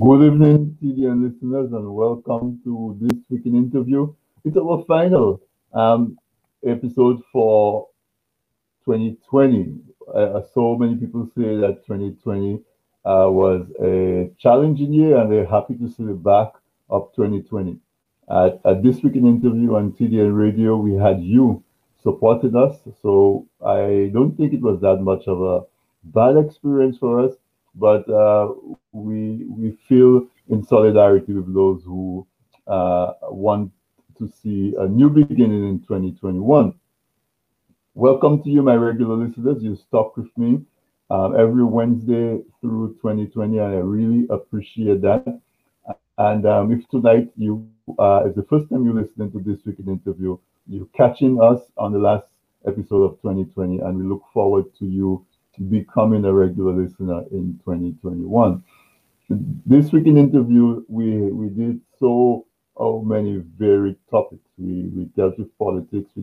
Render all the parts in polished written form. Good evening, TDN listeners, and welcome to this Week in Interview. It's our final episode for 2020. So many people say that 2020 was a challenging year, and they're happy to see the back of 2020. At this Week in Interview on TDN Radio, we had you supporting us, so I don't think it was that much of a bad experience for us. But we feel in solidarity with those who want to see a new beginning in 2021. Welcome to you, my regular listeners. You stuck with me every Wednesday through 2020, and I really appreciate that. And if tonight you is the first time you're listening to This Week in Interview, you're catching us on the last episode of 2020, and we look forward to you becoming a regular listener in 2021. This Week in Interview, we did so many varied topics. We dealt with politics, we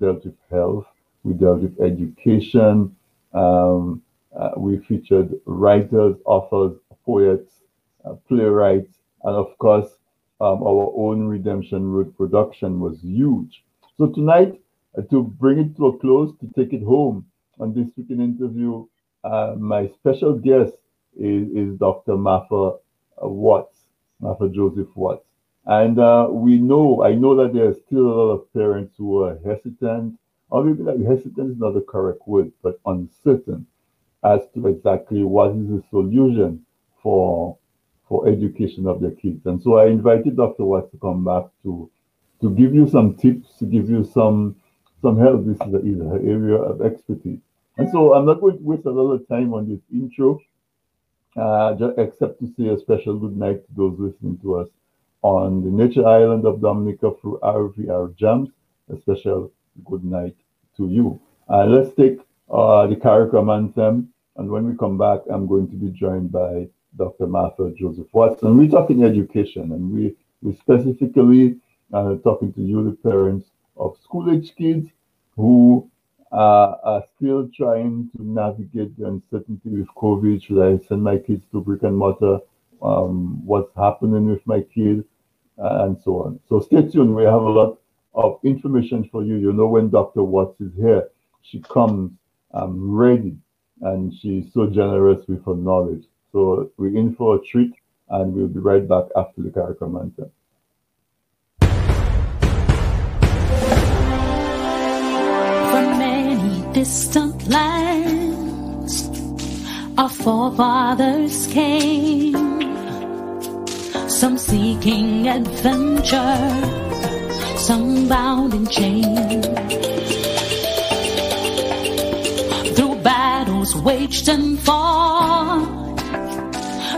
dealt with health, we dealt with education, we featured writers, authors, poets, playwrights, and of course, our own Redemption Road production was huge. So tonight, to bring it to a close, to take it home, on This Week in Interview, my special guest is Dr. Martha Watts, Martha Joseph Watts. And I know that there are still a lot of parents who are hesitant, or maybe that hesitant is not the correct word, but uncertain as to exactly what is the solution for education of their kids. And so I invited Dr. Watts to come back to give you some tips, to give you some help. This is her area of expertise. And so I'm not going to waste a lot of time on this intro, just except to say a special good night to those listening to us on the nature island of Dominica through RVR Jam. A special good night to you. Let's take the Caricom anthem, and when we come back, I'm going to be joined by Dr. Martha Joseph Watts. And we're talking education, and we specifically talking to you, the parents of school-age kids who are still trying to navigate the uncertainty with COVID. Should I send my kids to brick and mortar? What's happening with my kid? And so on. So stay tuned. We have a lot of information for you. You know, when Dr. Watts is here, she comes ready, and she's so generous with her knowledge. So we're in for a treat, and we'll be right back after the Caricom anthem. Distant lands, our forefathers came, some seeking adventure, some bound in chains. Through battles waged and fought,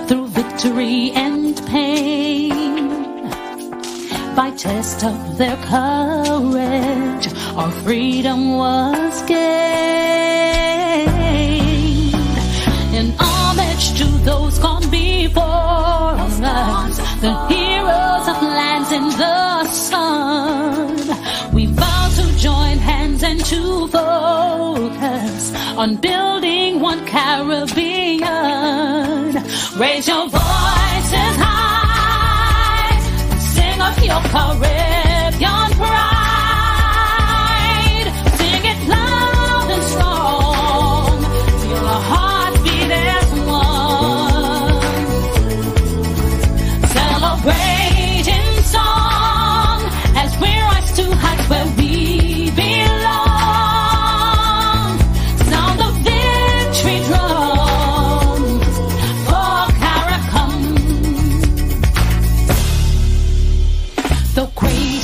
through victory and pain, by test of their courage, our freedom was gained. In homage to those gone before us, the heroes of lands in the sun, we vow to join hands and to focus on building one Caribbean. Raise your voices high, your Caribbean pride, sing it loud and strong, till our heartbeat is one. Celebrate in song as we rise to heights where we belong. Sound the victory drum for Caricom. The queen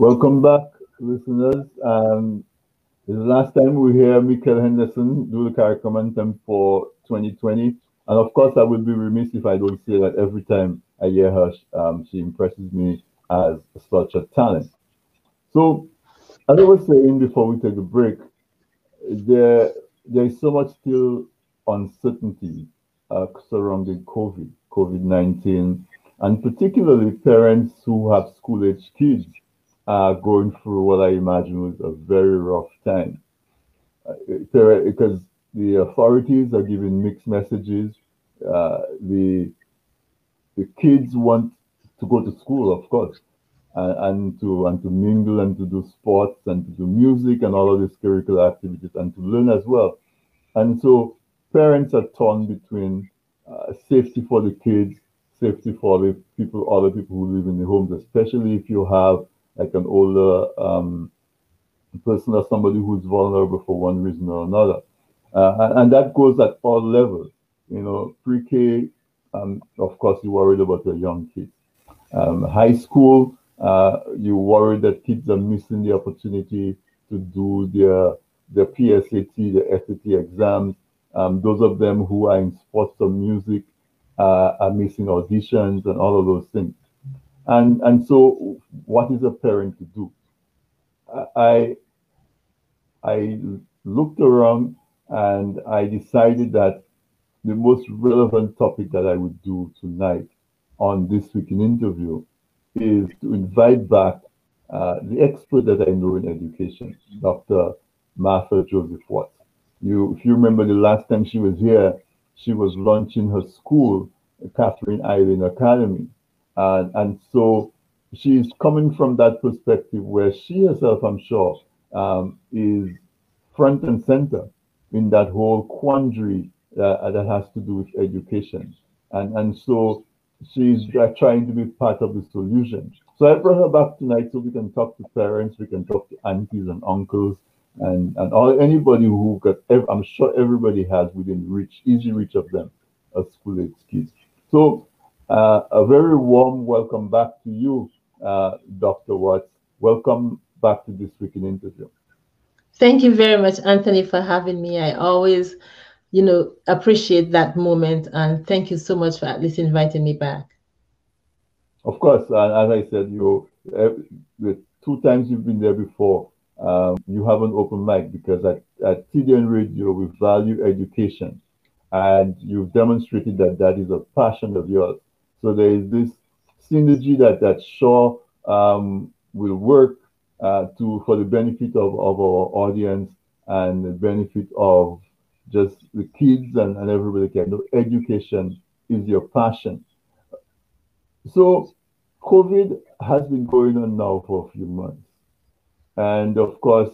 Welcome back, listeners. This is the last time we hear Michael Henderson do the Caricom anthem for 2020. And of course, I would be remiss if I don't say that every time I hear her, she impresses me as such a talent. So, as I was saying before we take a break, there is so much still uncertainty surrounding COVID-19, and particularly parents who have school-age kids are going through what I imagine was a very rough time, because the authorities are giving mixed messages. The kids want to go to school, of course, and to mingle and to do sports and to do music and all of these curricular activities and to learn as well. And so parents are torn between safety for the kids, safety for the people, other people who live in the homes, especially if you have like an older person or somebody who's vulnerable for one reason or another. And that goes at all levels, you know, pre-K, of course, you're worried about the young kids. High school, you're worried that kids are missing the opportunity to do their PSAT, the SAT exams. Those of them who are in sports or music are missing auditions and all of those things. And so what is a parent to do? I looked around and I decided that the most relevant topic that I would do tonight on This Week in Interview is to invite back the expert that I know in education, Dr. Martha Joseph Watts. If you remember the last time she was here, she was launching her school, Catherine Island Academy. And so she's coming from that perspective where she herself, I'm sure, is front and center in that whole quandary that has to do with education. And so she's trying to be part of the solution. So I brought her back tonight so we can talk to parents, we can talk to aunties and uncles, and all, anybody who got, I'm sure everybody has within reach, easy reach of them, as school-age kids. So a very warm welcome back to you, Dr. Watts. Welcome back to This Week in Interview. Thank you very much, Anthony, for having me. I always, you know, appreciate that moment, and thank you so much for at least inviting me back. Of course, as I said, the two times you've been there before, you have an open mic, because at TDN Radio, we value education, and you've demonstrated that that is a passion of yours. So there is this synergy that sure will work for the benefit of our audience and the benefit of just the kids and everybody can know education is your passion. So COVID has been going on now for a few months. And of course,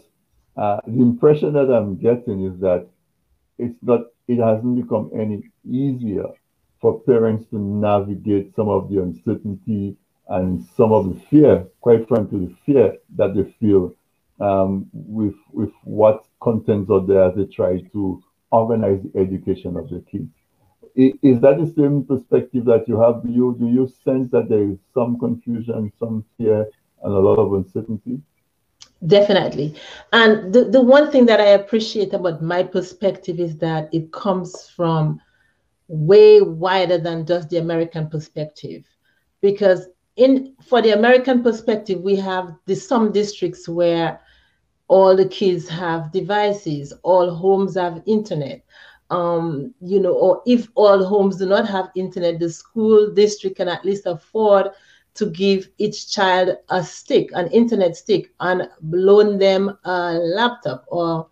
the impression that I'm getting is that it hasn't become any easier for parents to navigate some of the uncertainty and some of the fear, quite frankly, the fear that they feel with what contents are there as they try to organize the education of the kids. Is that the same perspective that you have? Do you sense that there is some confusion, some fear, and a lot of uncertainty? Definitely. And the one thing that I appreciate about my perspective is that it comes from way wider than just the American perspective. Because for the American perspective, we have some districts where all the kids have devices, all homes have internet. You know, or if all homes do not have internet, the school district can at least afford to give each child a stick, an internet stick, and loan them a laptop or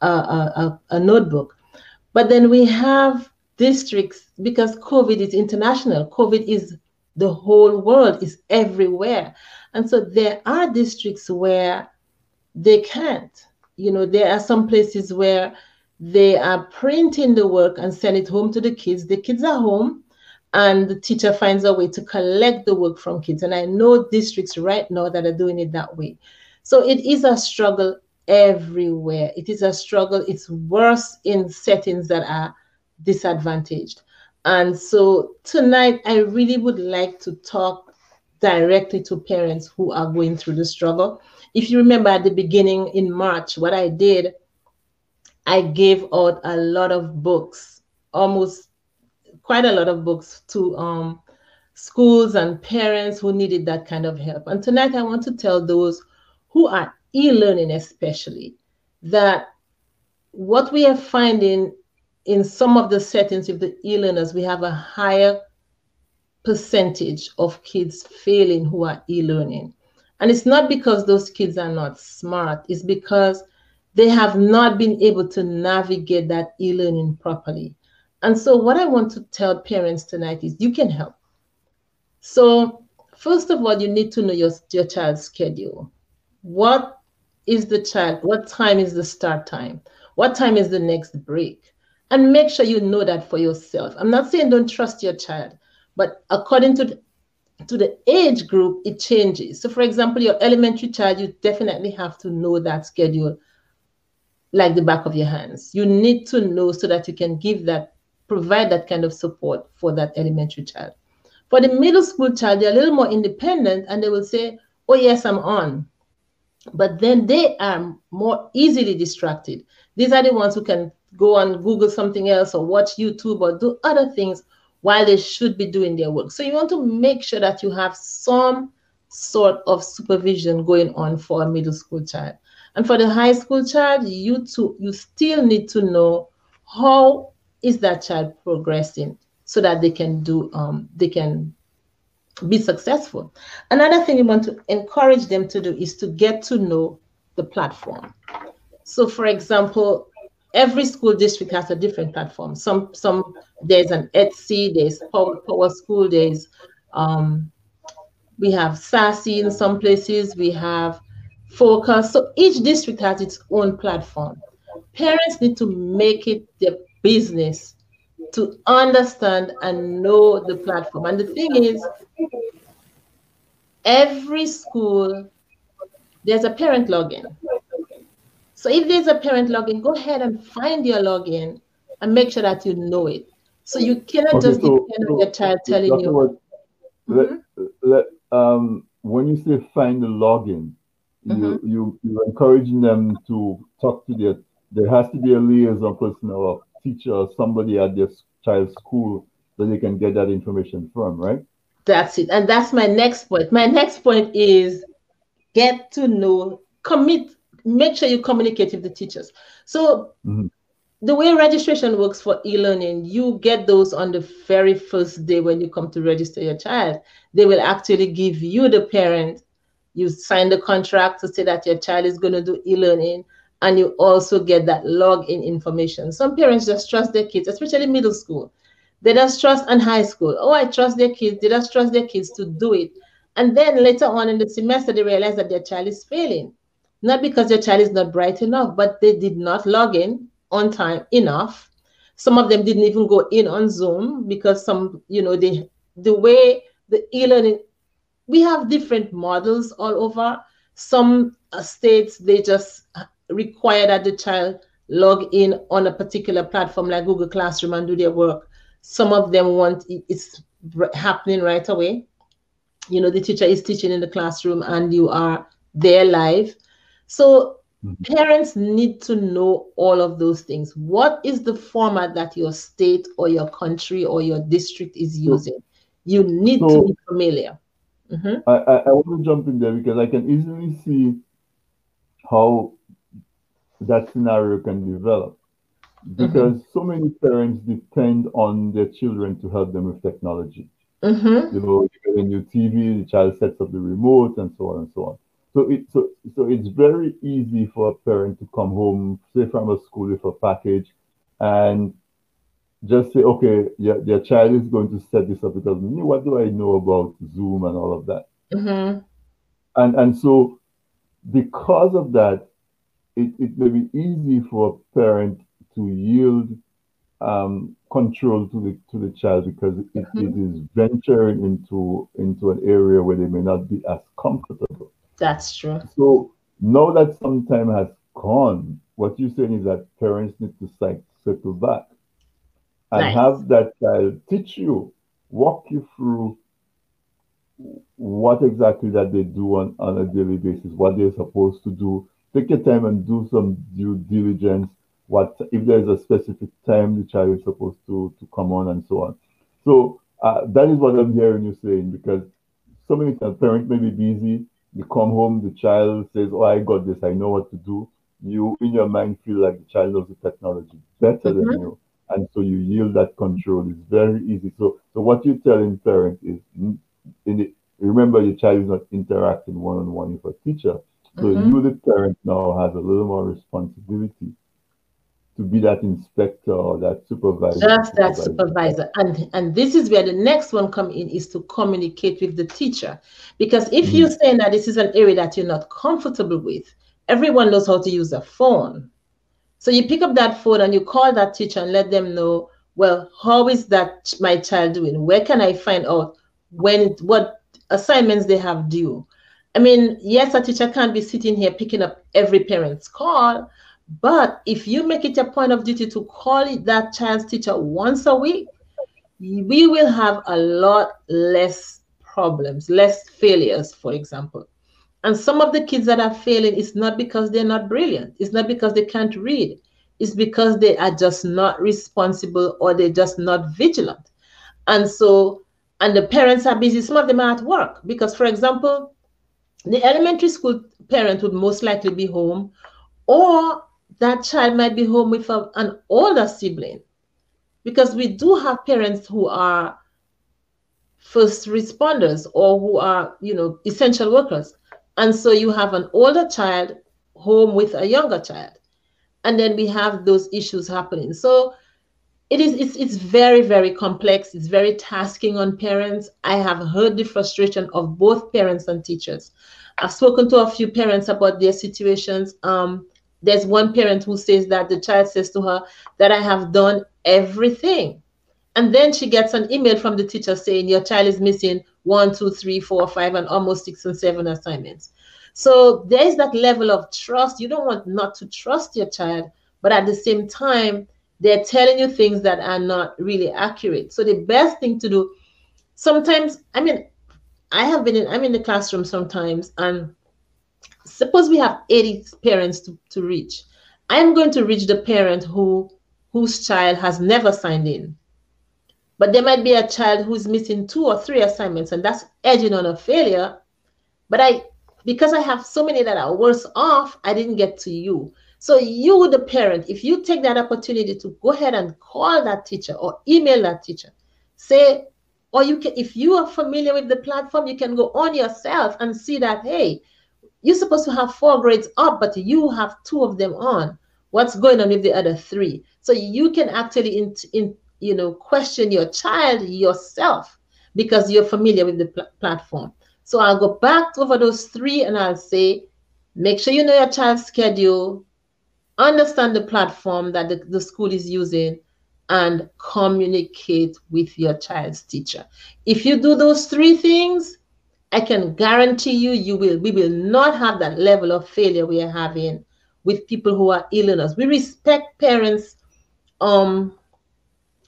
a notebook. But then we have districts, because COVID is international, COVID is the whole world, is everywhere. And so there are districts where they can't. You know, there are some places where they are printing the work and send it home to the kids. The kids are home, and the teacher finds a way to collect the work from kids. And I know districts right now that are doing it that way. So it is a struggle everywhere. It is a struggle. It's worse in settings that are disadvantaged. And so tonight, I really would like to talk directly to parents who are going through the struggle. If you remember at the beginning in March, what I did, I gave out a lot of books, almost quite a lot of books to schools and parents who needed that kind of help. And tonight I want to tell those who are e-learning especially, that what we are finding in some of the settings with the e-learners, we have a higher percentage of kids failing who are e-learning. And it's not because those kids are not smart, it's because they have not been able to navigate that e-learning properly. And so what I want to tell parents tonight is you can help. So first of all, you need to know your child's schedule. What is the child? What time is the start time? What time is the next break? And make sure you know that for yourself. I'm not saying don't trust your child, but according to the age group, it changes. So for example, your elementary child, you definitely have to know that schedule like the back of your hands. You need to know so that you can give that, provide that kind of support for that elementary child. For the middle school child, they're a little more independent and they will say, oh yes, I'm on. But then they are more easily distracted. These are the ones who can go and Google something else or watch YouTube or do other things while they should be doing their work. So you want to make sure that you have some sort of supervision going on for a middle school child. And for the high school child, you still need to know how is that child progressing so that they can do, they can be successful. Another thing you want to encourage them to do is to get to know the platform. So for example, every school district has a different platform. Some there's an Etsy, there's Power School, there's we have SASI in some places, we have Focus. So each district has its own platform. Parents need to make it their business to understand and know the platform. And the thing is, every school, there's a parent login. So if there's a parent login, go ahead and find your login and make sure that you know it. So you cannot just depend on your child telling you. When you say find the login, you're encouraging them to talk to their, there has to be a liaison person or teacher or somebody at their child's school that they can get that information from, right? That's it. And that's my next point. My next point is get to know, commit, make sure you communicate with the teachers. So the way registration works for e-learning, you get those on the very first day when you come to register your child. They will actually give you, the parent, you sign the contract to say that your child is going to do e-learning, and you also get that login information. Some parents just trust their kids, especially middle school. They just trust, and high school. Oh, I trust their kids. They just trust their kids to do it. And then later on in the semester, they realize that their child is failing. Not because their child is not bright enough, but they did not log in on time enough. Some of them didn't even go in on Zoom because some, you know, the way the e-learning, we have different models all over. Some states, they just require that the child log in on a particular platform like Google Classroom and do their work. Some of them want it's happening right away. You know, the teacher is teaching in the classroom and you are there live. So parents need to know all of those things. What is the format that your state or your country or your district is using? You need to be familiar. I want to jump in there because I can easily see how that scenario can develop, because so many parents depend on their children to help them with technology. You know, you get a new TV, the child sets up the remote, and so on and so on. So it's very easy for a parent to come home, say from a school with a package, and just say, okay, their child is going to set this up because what do I know about Zoom and all of that? And so because of that, it may be easy for a parent to yield control to the child because it is venturing into an area where they may not be as comfortable. That's true. So now that some time has gone, what you're saying is that parents need to circle back and have that child teach you, walk you through what exactly that they do on a daily basis, what they're supposed to do. Take your time and do some due diligence. What if there's a specific time the child is supposed to come on and so on. So that is what I'm hearing you saying, because so many times parents may be busy. You come home, the child says, oh, I got this, I know what to do. You, in your mind, feel like the child knows the technology better than you. And so you yield that control. It's very easy. So what you're telling parents is, remember your child is not interacting one-on-one with a teacher. So you, the parent, now has a little more responsibility to be that inspector or that supervisor. Just that supervisor. And this is where the next one comes in, is to communicate with the teacher. Because if you're saying that this is an area that you're not comfortable with, everyone knows how to use a phone. So you pick up that phone and you call that teacher and let them know, well, how is that my child doing? Where can I find out what assignments they have due? I mean, yes, a teacher can't be sitting here picking up every parent's call, but if you make it a point of duty to call that child's teacher once a week, we will have a lot less problems, less failures, for example. And some of the kids that are failing, it's not because they're not brilliant. It's not because they can't read. It's because they are just not responsible, or they're just not vigilant. And so, and the parents are busy. Some of them are at work because, for example, the elementary school parent would most likely be home, or that child might be home with an older sibling, because we do have parents who are first responders or who are, you know, essential workers. And so you have an older child home with a younger child, and then we have those issues happening. So it's very, very complex. It's very tasking on parents. I have heard the frustration of both parents and teachers. I've spoken to a few parents about their situations. There's one parent who says that the child says to her that I have done everything. And then she gets an email from the teacher saying your child is missing 1, 2, 3, 4, 5, and almost 6 and 7 assignments. So there is that level of trust. You don't want not to trust your child, but at the same time, they're telling you things that are not really accurate. So the best thing to do, sometimes, I mean, I'm in the classroom sometimes, and suppose we have 80 parents to reach. I'm going to reach the parent whose child has never signed in. But there might be a child who's missing 2 or 3 assignments, and that's edging on a failure. But because I have so many that are worse off, I didn't get to you. So you, the parent, if you take that opportunity to go ahead and call that teacher or email that teacher, say, or you can, if you are familiar with the platform, you can go on yourself and see that, hey, you're supposed to have 4 grades up, but you have 2 of them on. What's going on with the other 3? So you can actually question your child yourself, because you're familiar with the platform. So I'll go back over those 3 and I'll say, make sure you know your child's schedule, understand the platform that the school is using, and communicate with your child's teacher. If you do those 3 things, I can guarantee we will not have that level of failure we are having with people who are ill learners. We respect parents'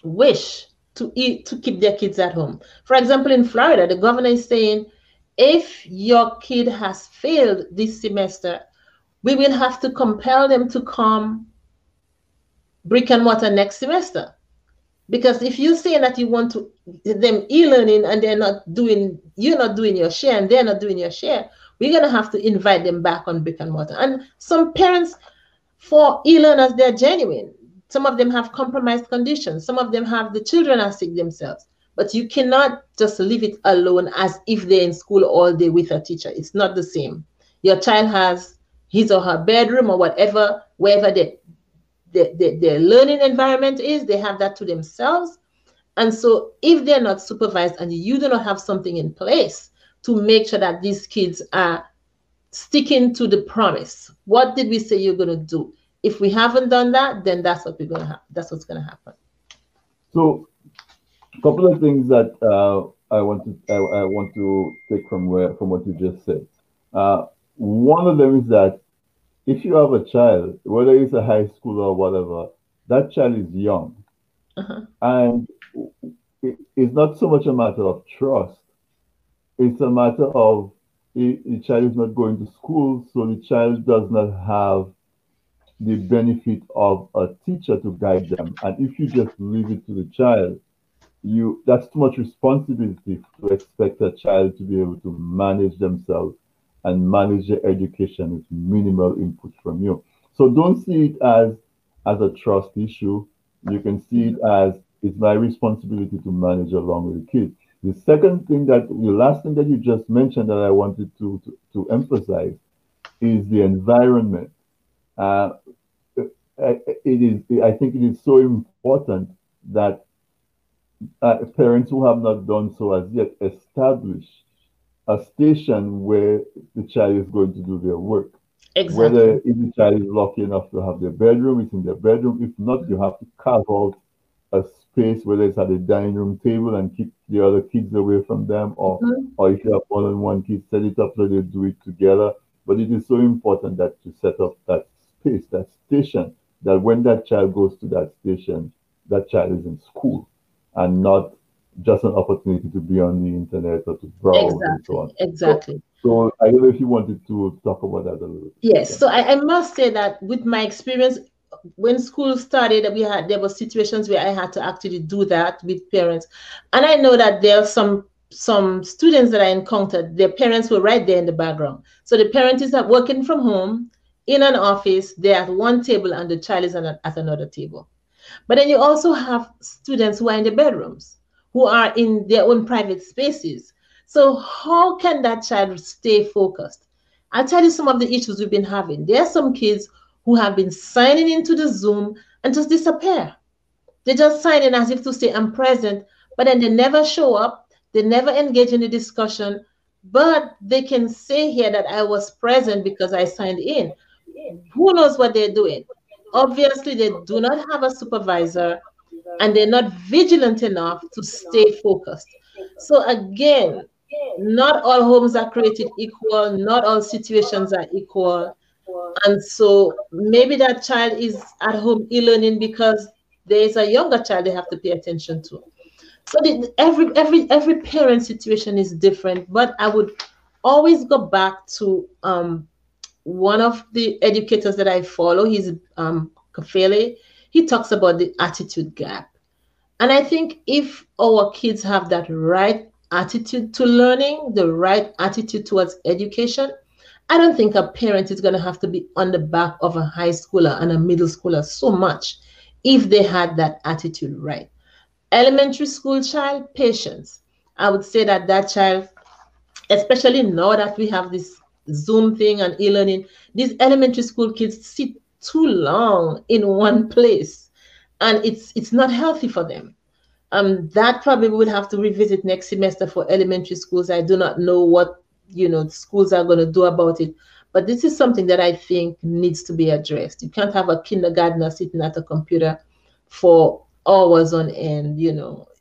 wish to keep their kids at home. For example, in Florida, the governor is saying, if your kid has failed this semester, we will have to compel them to come brick and mortar next semester. Because if you say that you want them e-learning and you're not doing your share and they're not doing your share, we're going to have to invite them back on brick and mortar. And some parents for e-learners, they're genuine. Some of them have compromised conditions. Some of them have the children are sick themselves. But you cannot just leave it alone as if they're in school all day with a teacher. It's not the same. Your child has his or her bedroom or whatever, wherever their learning environment is, they have that to themselves. And so if they're not supervised and you do not have something in place to make sure that these kids are sticking to the promise, what did we say you're going to do? If we haven't done that, then that's what we're gonna have. That's what's gonna happen. So, a couple of things that I want to take from what you just said. One of them is that if you have a child, whether it's a high school or whatever, that child is young, and it's not so much a matter of trust It's a matter of the child is not going to school, so the child does not have the benefit of a teacher to guide them. And if you just leave it to the child, that's too much responsibility to expect a child to be able to manage themselves and manage their education with minimal input from you. So don't see it as a trust issue. You can see it as, it's my responsibility to manage along with the kids. The second thing the last thing that you just mentioned that I wanted to emphasize is the environment. I think it is so important that parents who have not done so as yet establish a station where the child is going to do their work. Exactly. Whether if the child is lucky enough to have their bedroom, it's in their bedroom. If not, you have to carve out a space, whether it's at the dining room table, and keep the other kids away from them, or or if you have one-on-one kids, set it up so they do it together. But it is so important that you set up that space, that station, that when that child goes to that station, that child is in school and not just an opportunity to be on the internet or to browse and so on. Exactly. So I don't know if you wanted to talk about that a little bit. Yes, so I must say that with my experience, when school started, there were situations where I had to actually do that with parents. And I know that there are some students that I encountered, their parents were right there in the background. So the parent is not working from home, in an office, they're at one table and the child is at another table. But then you also have students who are in the bedrooms, who are in their own private spaces. So how can that child stay focused? I'll tell you some of the issues we've been having. There are some kids who have been signing into the Zoom and just disappear. They just sign in as if to say, I'm present, but then they never show up. They never engage in the discussion, but they can say here that I was present because I signed in. Who knows what they're doing? Obviously, they do not have a supervisor and they're not vigilant enough to stay focused. So again, not all homes are created equal, not all situations are equal. And so maybe that child is at home e-learning because there is a younger child they have to pay attention to. So every parent situation is different, but I would always go back to one of the educators that I follow, he's Kofile. He talks about the attitude gap. And I think if our kids have that right attitude to learning, the right attitude towards education, I don't think a parent is going to have to be on the back of a high schooler and a middle schooler so much if they had that attitude right. Elementary school child, patience. I would say that that child, especially now that we have this Zoom thing and e-learning, these elementary school kids sit too long in one place and it's not healthy for them. That probably we'll have to revisit next semester for elementary schools. I do not know what schools are going to do about it, but this is something that I think needs to be addressed. You can't have a kindergartner sitting at a computer for hours on end.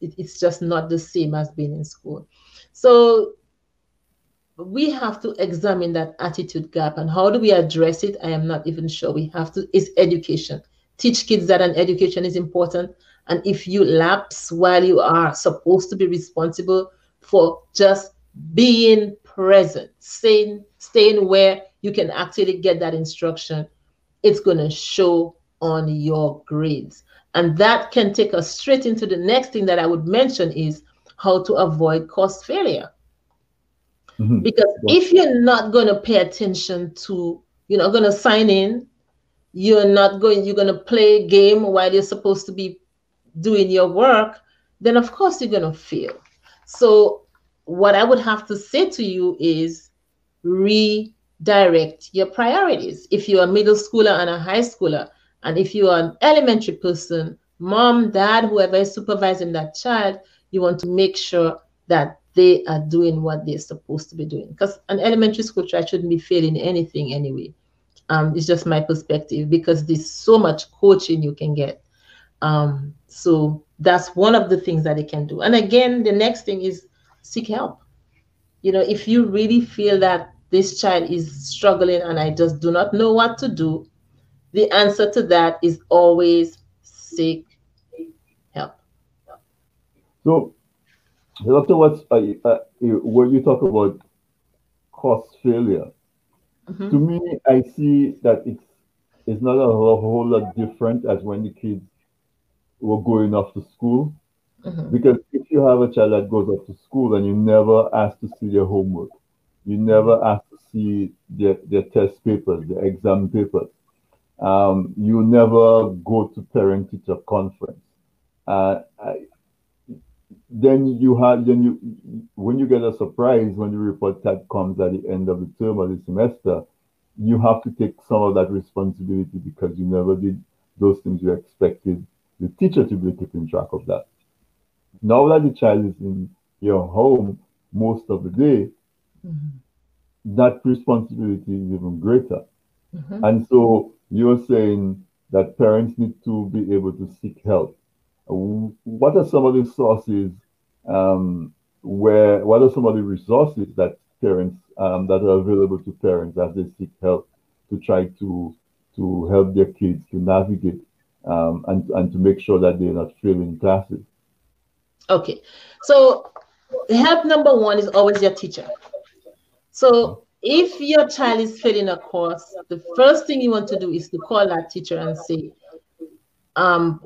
It's just not the same as being in school. So we have to examine that attitude gap, and how do we address it? I am not even sure. We have to, it's education. Teach kids that an education is important, and if you lapse while you are supposed to be responsible for just being present, staying where you can actually get that instruction, it's going to show on your grades. And that can take us straight into the next thing that I would mention is how to avoid course failure. Mm-hmm. Because if you're not going to pay attention to, you're not going to sign in, you're going to play a game while you're supposed to be doing your work, then of course you're going to fail. So what I would have to say to you is redirect your priorities. If you're a middle schooler and a high schooler, and if you are an elementary person, mom, dad, whoever is supervising that child, you want to make sure that they are doing what they're supposed to be doing. Because an elementary school child shouldn't be failing anything anyway. It's just my perspective, because there's so much coaching you can get. So that's one of the things that they can do. And again, the next thing is seek help. If you really feel that this child is struggling and I just do not know what to do, the answer to that is always seek help. So Dr. Watts, where you talk about course failure, mm-hmm. to me, I see that it's not a whole lot different as when the kids were going off to school. Mm-hmm. Because if you have a child that goes off to school and you never ask to see their homework, you never ask to see their test papers, their exam papers, you never go to parent-teacher conference. Then when you get a surprise when the report card comes at the end of the term or the semester, you have to take some of that responsibility because you never did those things you expected the teacher to be keeping track of that. Now that the child is in your home most of the day, mm-hmm. that responsibility is even greater. Mm-hmm. And so you're saying that parents need to be able to seek help. What are some of the sources what are some of the resources that parents that are available to parents as they seek help to try to help their kids to navigate and to make sure that they're not failing classes? Okay, so help number one is always your teacher. So if your child is failing a course, the first thing you want to do is to call that teacher and say,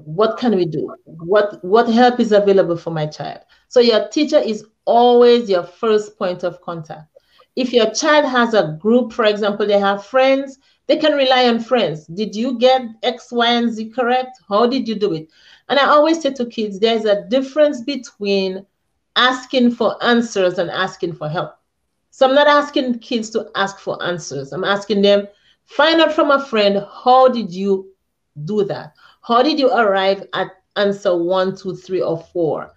what can we do? What help is available for my child? So your teacher is always your first point of contact. If your child has a group, for example, they have friends, they can rely on friends. Did you get X, Y, and Z correct? How did you do it? And I always say to kids, there's a difference between asking for answers and asking for help. So I'm not asking kids to ask for answers. I'm asking them, find out from a friend, how did you do that? How did you arrive at answer 1, 2, 3, or 4?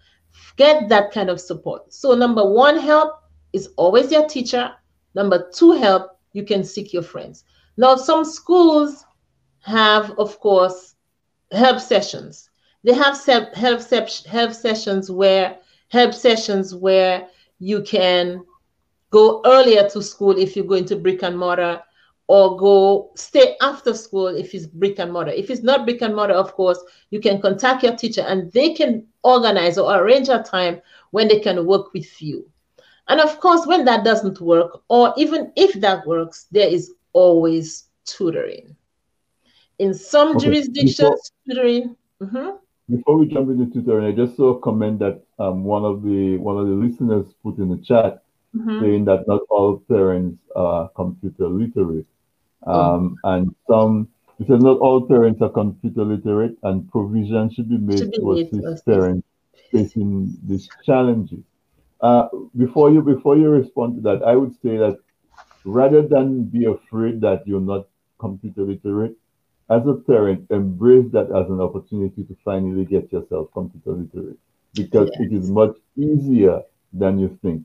Get that kind of support. So number one, help is always your teacher. Number two, help, you can seek your friends. Now, some schools have, of course, help sessions. They have help sessions where you can go earlier to school if you're going to brick and mortar, or go stay after school if it's brick and mortar. If it's not brick and mortar, of course, you can contact your teacher and they can organize or arrange a time when they can work with you. And of course, when that doesn't work, or even if that works, there is always tutoring. In some jurisdictions, tutoring. Mm-hmm. Before we jump into tutoring, I just saw a comment that one of the listeners put in the chat, mm-hmm. saying that not all parents are computer literate. And it says not all parents are computer literate, and provision should be made to assist parents facing these challenges. Before you respond to that, I would say that rather than be afraid that you're not computer literate, as a parent, embrace that as an opportunity to finally get yourself computer literate, because yes. it is much easier than you think.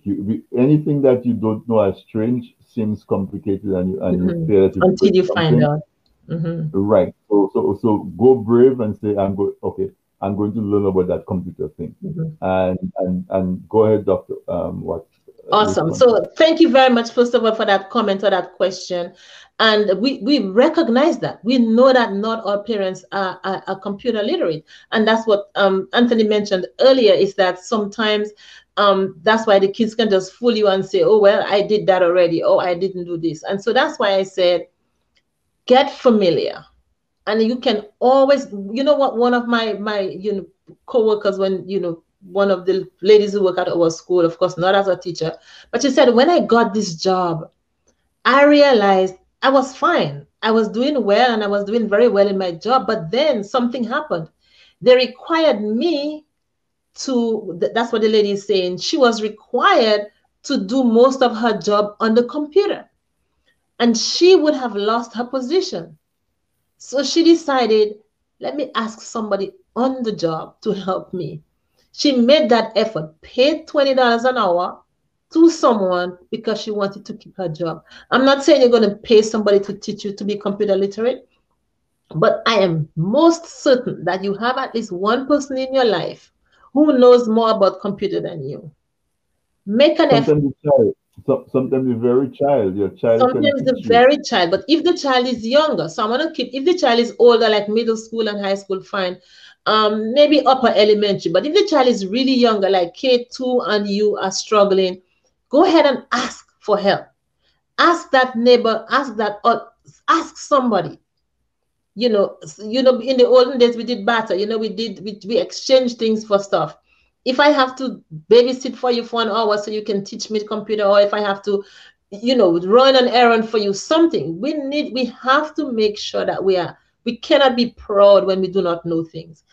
Anything that you don't know as strange seems complicated, and you fear that until you find out. Mm-hmm. Right. So go brave and say, I'm going to learn about that computer thing. Mm-hmm. And go ahead, Dr. Watts. Awesome. So thank you very much, first of all, for that comment or that question. And we recognize that. We know that not all parents are computer literate. And that's what Anthony mentioned earlier, is that sometimes that's why the kids can just fool you and say, oh, well, I did that already. Oh, I didn't do this. And so that's why I said, get familiar. And you can always, you know what, one of my co-workers, one of the ladies who work at our school, of course, not as a teacher, but she said, when I got this job, I realized I was fine. I was doing well, and I was doing very well in my job, but then something happened. They required me to, that's what the lady is saying, she was required to do most of her job on the computer, and she would have lost her position. So she decided, let me ask somebody on the job to help me. She made that effort, paid $20 an hour to someone because she wanted to keep her job. I'm not saying you're going to pay somebody to teach you to be computer literate, but I am most certain that you have at least one person in your life who knows more about computer than you. Make an effort. So, sometimes the very child, your child. Sometimes the very child, but if the child is younger, so I'm gonna keep. If the child is older, like middle school and high school, fine. Maybe upper elementary. But if the child is really younger, like K2, and you are struggling, go ahead and ask for help. Ask that neighbor. Ask that. Or ask somebody. You know, in the olden days we did barter. You know, we exchanged things for stuff. If I have to babysit for you for an hour so you can teach me the computer, or if I have to, you know, run an errand for you, something, we have to make sure that we cannot be proud when we do not know things.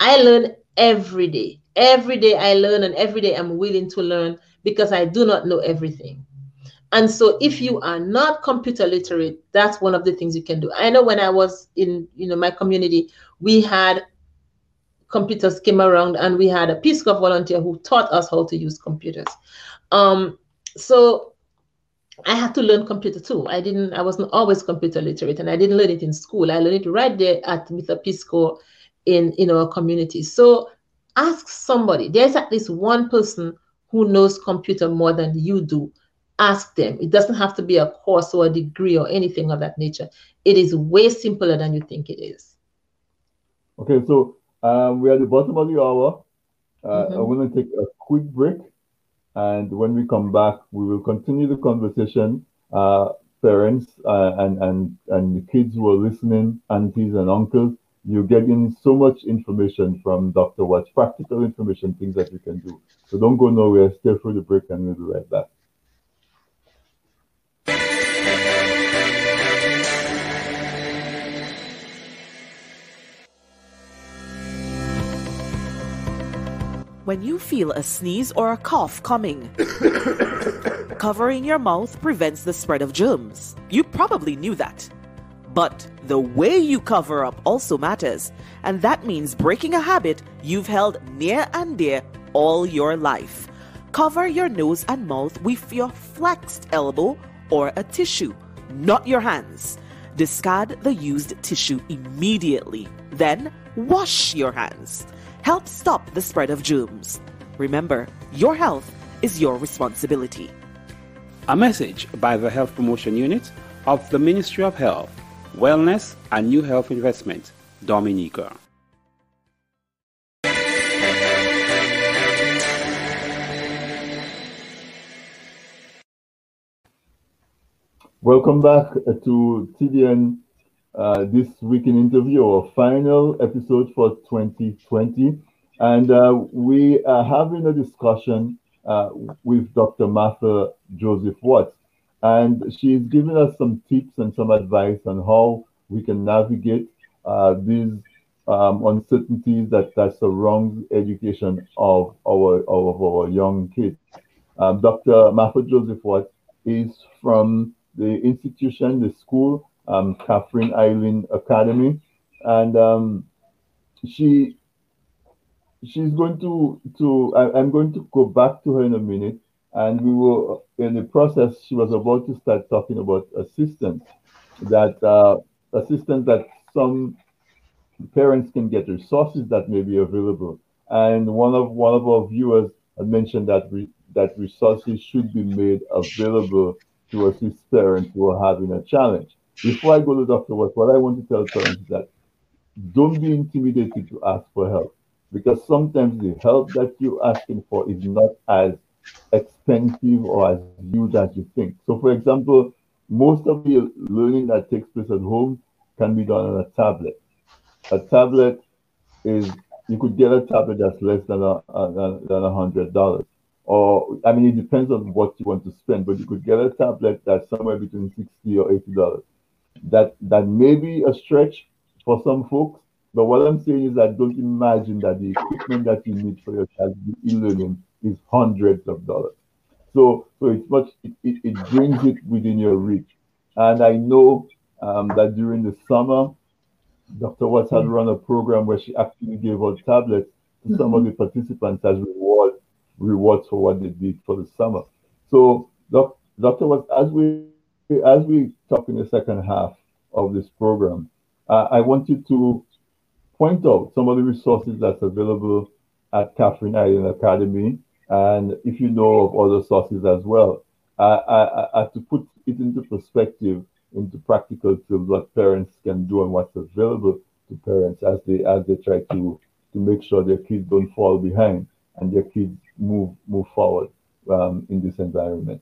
I learn every day. Every day I learn, and every day I'm willing to learn, because I do not know everything. And so if you are not computer literate, that's one of the things you can do. I know when I was in, you know, my community, we had computers came around, and we had a Peace Corps volunteer who taught us how to use computers. So I had to learn computer too. I wasn't always computer literate, and I didn't learn it in school. I learned it right there with a Peace Corps in our community. So ask somebody. There's at least one person who knows computer more than you do. Ask them. It doesn't have to be a course or a degree or anything of that nature. It is way simpler than you think it is. Okay, so we are at the bottom of the hour. I'm going to take a quick break, and when we come back, we will continue the conversation. Parents and the kids who are listening, aunties and uncles, you're getting so much information from Dr. Watts, practical information, things that you can do. So don't go nowhere. Stay for the break, and we'll be right back. When you feel a sneeze or a cough coming, covering your mouth prevents the spread of germs. You probably knew that. But the way you cover up also matters, and that means breaking a habit you've held near and dear all your life. Cover your nose and mouth with your flexed elbow or a tissue, not your hands. Discard the used tissue immediately. Then wash your hands. Help stop the spread of germs. Remember, your health is your responsibility. A message by the Health Promotion Unit of the Ministry of Health, Wellness and New Health Investment, Dominica. Welcome back to TDN. This week in interview, our final episode for 2020, and we are having a discussion with Dr. Martha Joseph Watts, and she's giving us some tips and some advice on how we can navigate these uncertainties that surround education of our young kids. Dr. Martha Joseph Watts is from the institution, the school, Catherine Island Academy, and she's going to I'm going to go back to her in a minute, and we were in the process. She was about to start talking about assistance that some parents can get, resources that may be available, and one of our viewers had mentioned that resources should be made available to assist parents who are having a challenge. Before I go to Dr. Watts, what I want to tell parents is that don't be intimidated to ask for help, because sometimes the help that you're asking for is not as expensive or as huge as you think. So, for example, most of the learning that takes place at home can be done on a tablet. A tablet is, you could get a tablet that's less than $100. Or, I mean, it depends on what you want to spend, but you could get a tablet that's somewhere between $60 or $80. That may be a stretch for some folks, but what I'm saying is that don't imagine that the equipment that you need for your child e-learning is hundreds of dollars. So it brings it within your reach. And I know that during the summer, Dr. Watts had run a program where she actually gave out tablets to some of the participants as rewards for what they did for the summer. So, Dr. Watts, as we talk in the second half of this program, I want you to point out some of the resources that's available at Catherine Island Academy, and if you know of other sources as well. to put it into perspective, into practical terms, what parents can do and what's available to parents as they try to make sure their kids don't fall behind and their kids move forward in this environment.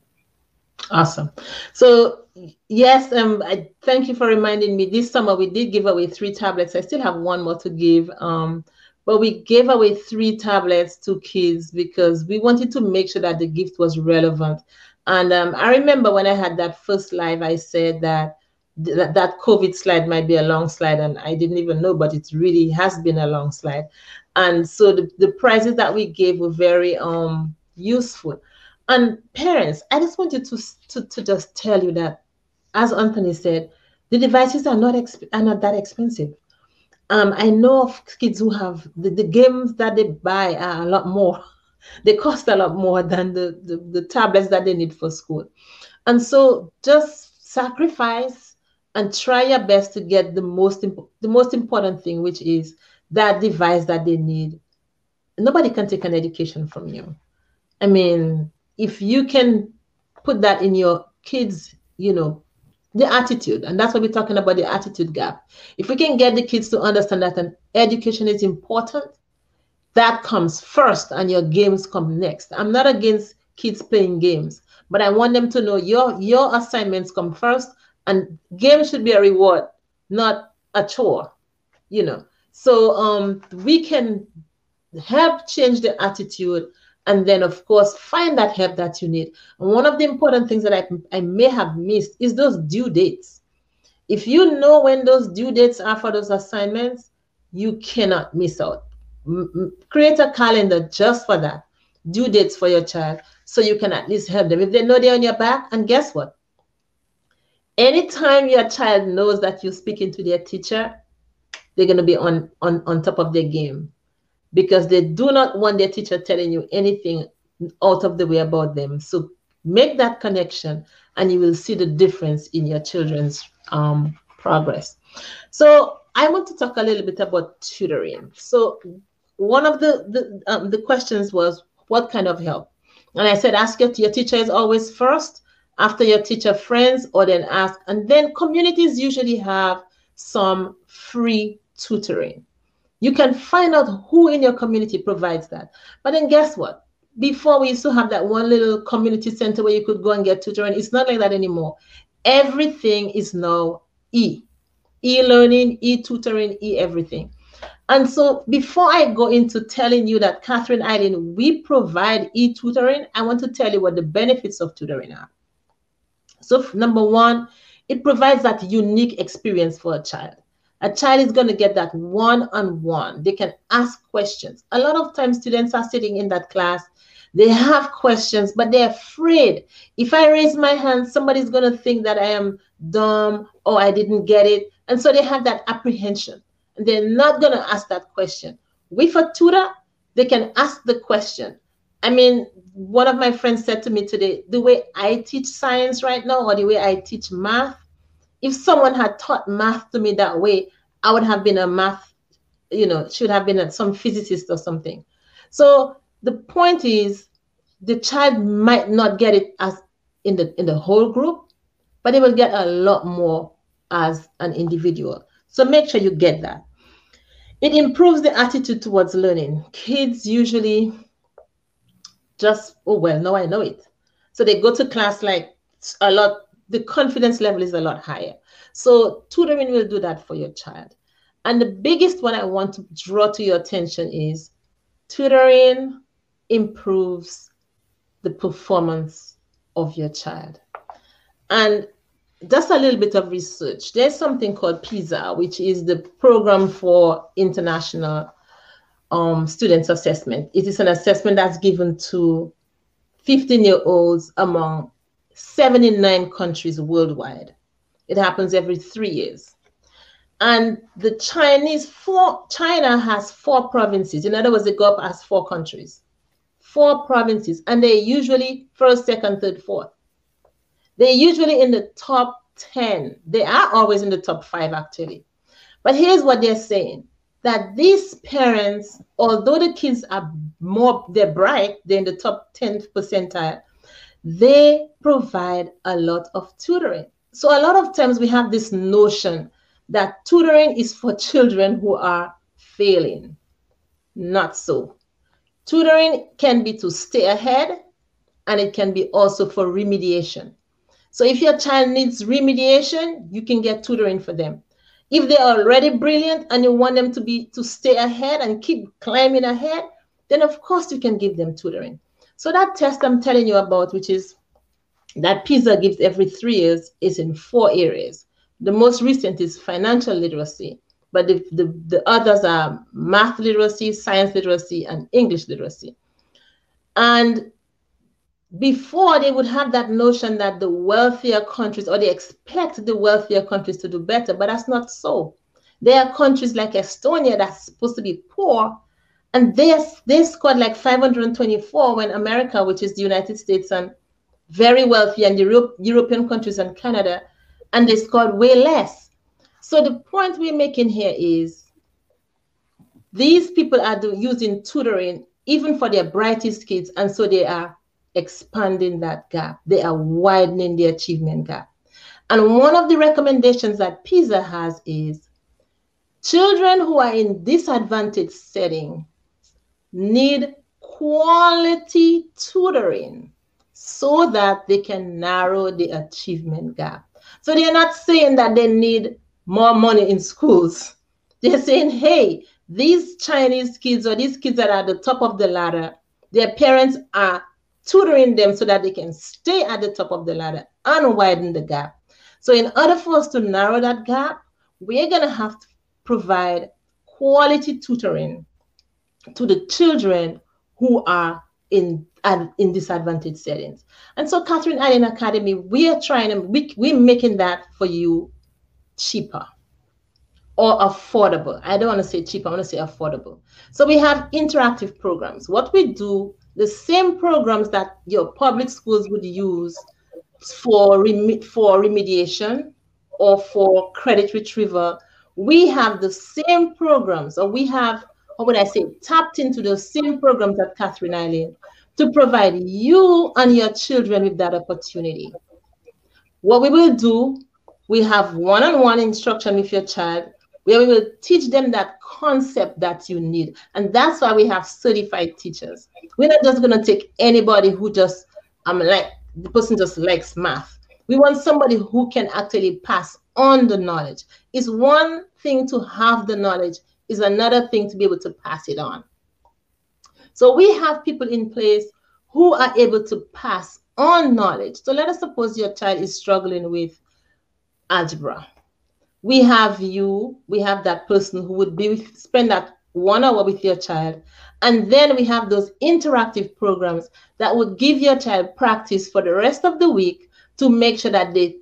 Awesome. So yes, I thank you for reminding me. This summer we did give away 3 tablets. I still have 1 more to give, but we gave away 3 tablets to kids because we wanted to make sure that the gift was relevant. And I remember when I had that first live, I said that that COVID slide might be a long slide, and I didn't even know, but it really has been a long slide. And so the prizes that we gave were very useful. And parents, I just wanted to just tell you that, as Anthony said, the devices are not that expensive. I know of kids who have the games that they buy are a lot more. They cost a lot more than the tablets that they need for school. And so just sacrifice and try your best to get the most important thing, which is that device that they need. Nobody can take an education from you. I mean, if you can put that in your kids, you know, the attitude, and that's what we're talking about, the attitude gap. If we can get the kids to understand that an education is important, that comes first and your games come next. I'm not against kids playing games, but I want them to know your assignments come first, and games should be a reward, not a chore, you know. So we can help change the attitude, and then, of course, find that help that you need. And one of the important things that I may have missed is those due dates. If you know when those due dates are for those assignments, you cannot miss out. Create a calendar just for that, due dates for your child, so you can at least help them. If they know they're on your back, and guess what? Anytime your child knows that you're speaking to their teacher, they're going to be on top of their game, because they do not want their teacher telling you anything out of the way about them. So make that connection, and you will see the difference in your children's progress. So I want to talk a little bit about tutoring. So one of the questions was, what kind of help? And I said, ask your teacher is always first, after your teacher friends, or then ask. And then communities usually have some free tutoring. You can find out who in your community provides that. But then guess what? Before, we used to have that one little community center where you could go and get tutoring. It's not like that anymore. Everything is now e-learning, e-tutoring, e-everything. And so before I go into telling you that, Catherine Eileen, we provide e-tutoring, I want to tell you what the benefits of tutoring are. So number one, it provides that unique experience for a child. A child is going to get that one-on-one. They can ask questions. A lot of times students are sitting in that class. They have questions, but they're afraid. If I raise my hand, somebody's going to think that I am dumb or I didn't get it. And so they have that apprehension. They're not going to ask that question. With a tutor, they can ask the question. I mean, one of my friends said to me today, the way I teach science right now, or the way I teach math, if someone had taught math to me that way, I would have been a math, you know, should have been some physicist or something. So the point is, the child might not get it as in the whole group, but they will get a lot more as an individual. So make sure you get that. It improves the attitude towards learning. Kids usually just, oh, well, now I know it. So they go to class like a lot. The confidence level is a lot higher. So tutoring will do that for your child. And the biggest one I want to draw to your attention is tutoring improves the performance of your child. And just a little bit of research. There's something called PISA, which is the Program for International Students Assessment. It is an assessment that's given to 15-year-olds among 79 countries worldwide. It happens every 3 years. And the China has 4 provinces. In other words, they go up as 4 countries, 4 provinces, and they're usually 1st, 2nd, 3rd, 4th. They're usually in the top 10. They are always in the top 5, actually. But here's what they're saying, that these parents, although the kids are more, they're bright, they're in the top 10th percentile, they provide a lot of tutoring. So a lot of times we have this notion that tutoring is for children who are failing. Not so. Tutoring can be to stay ahead, and it can be also for remediation. So if your child needs remediation, you can get tutoring for them. If they're already brilliant and you want them to stay ahead and keep climbing ahead, then of course you can give them tutoring. So that test I'm telling you about, which is that PISA gives every 3 years, is in 4 areas. The most recent is financial literacy, but the others are math literacy, science literacy, and English literacy. And before, they would have that notion that the wealthier countries, or they expect the wealthier countries to do better, but that's not so. There are countries like Estonia that's supposed to be poor, and they scored like 524 when America, which is the United States, and very wealthy, and European countries and Canada, and they scored way less. So the point we're making here is these people are using tutoring even for their brightest kids, and so they are expanding that gap. They are widening the achievement gap. And one of the recommendations that PISA has is children who are in disadvantaged settings need quality tutoring so that they can narrow the achievement gap. So they are not saying that they need more money in schools. They're saying, hey, these Chinese kids or these kids that are at the top of the ladder, their parents are tutoring them so that they can stay at the top of the ladder and widen the gap. So in order for us to narrow that gap, we're going to have to provide quality tutoring to the children who are in disadvantaged settings. And so Catherine Island Academy, we're making that for you cheaper or affordable. I don't want to say cheaper, I want to say affordable. So we have interactive programs. What we do, the same programs that your public schools would use for remediation or for credit retrieval, we have the same programs, or we have, or when I say tapped into the same programs at Catherine Island to provide you and your children with that opportunity. What we will do, we have one-on-one instruction with your child, where we will teach them that concept that you need. And that's why we have certified teachers. We're not just going to take anybody who just, the person just likes math. We want somebody who can actually pass on the knowledge. It's one thing to have the knowledge, it's another thing to be able to pass it on. So we have people in place who are able to pass on knowledge. So let us suppose your child is struggling with algebra. We have that person who would spend that 1 hour with your child. And then we have those interactive programs that would give your child practice for the rest of the week to make sure that they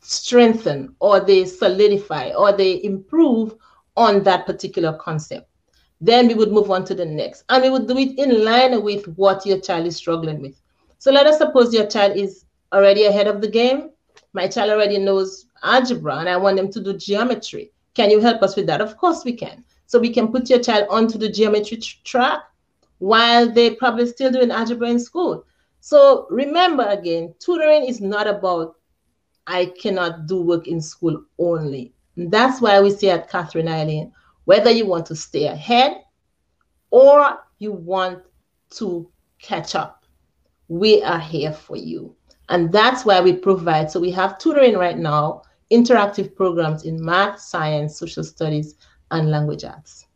strengthen or they solidify or they improve on that particular concept. Then we would move on to the next. And we would do it in line with what your child is struggling with. So let us suppose your child is already ahead of the game. My child already knows algebra and I want them to do geometry. Can you help us with that? Of course we can. So we can put your child onto the geometry track while they're probably still doing algebra in school. So remember again, tutoring is not about I cannot do work in school only. And that's why we say at Catherine Island, whether you want to stay ahead or you want to catch up, we are here for you. And that's why we provide, so we have tutoring right now, interactive programs in math, science, social studies, and language arts.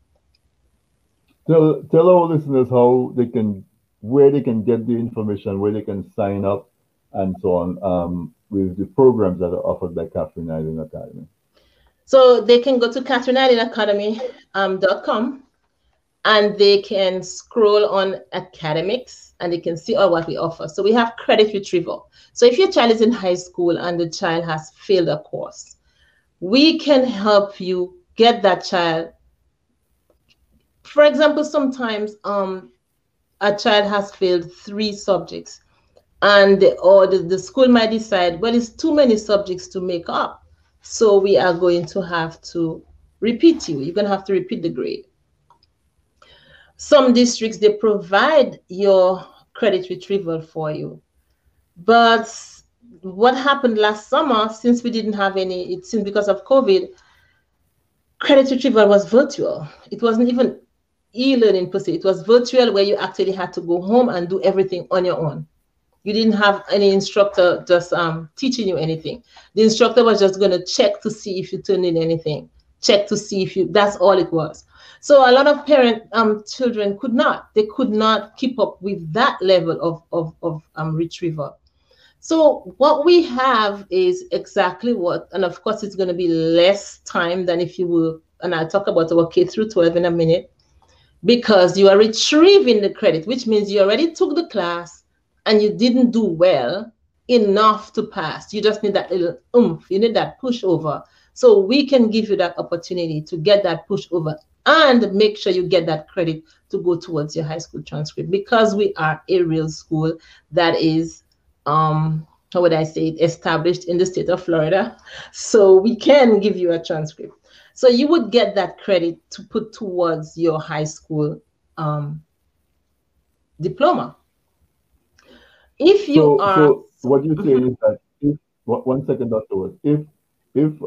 Tell our listeners how they can, where they can get the information, where they can sign up, and so on, with the programs that are offered by Catherine Island Academy. So they can go to catherineislandacademy.com and they can scroll on academics and they can see all what we offer. So we have credit retrieval. So if your child is in high school and the child has failed a course, we can help you get that child. For example, sometimes a child has failed 3 subjects and the school might decide, well, it's too many subjects to make up. So we are going to have to repeat you. You're going to have to repeat the grade. Some districts, they provide your credit retrieval for you. But what happened last summer, since we didn't have any, it seemed because of COVID, credit retrieval was virtual. It wasn't even e-learning per se. It was virtual, where you actually had to go home and do everything on your own. You didn't have any instructor just teaching you anything. The instructor was just going to check to see if you turned in anything, check to see if you, that's all it was. So a lot of children could not, they could not keep up with that level of retrieval. So what we have is exactly what, and of course it's going to be less time than if you were, and I'll talk about our K through 12 in a minute, because you are retrieving the credit, which means you already took the class and you didn't do well enough to pass. You just need that little oomph, you need that pushover. So we can give you that opportunity to get that pushover and make sure you get that credit to go towards your high school transcript, because we are a real school that is, how would I say it, established in the state of Florida. So we can give you a transcript. So you would get that credit to put towards your high school diploma. If you so what you say is that if, one second, Dr. Wood, if there's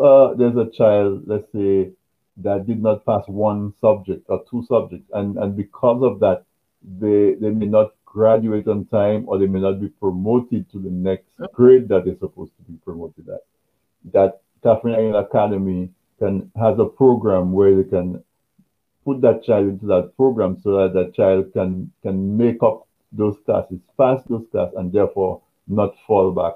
a child, let's say, that did not pass one subject or two subjects, and because of that, they may not graduate on time, or they may not be promoted to the next grade that they're supposed to be promoted at, that Catherine Island Academy has a program where they can put that child into that program so that that child can make up those classes, pass those classes, and therefore not fall back,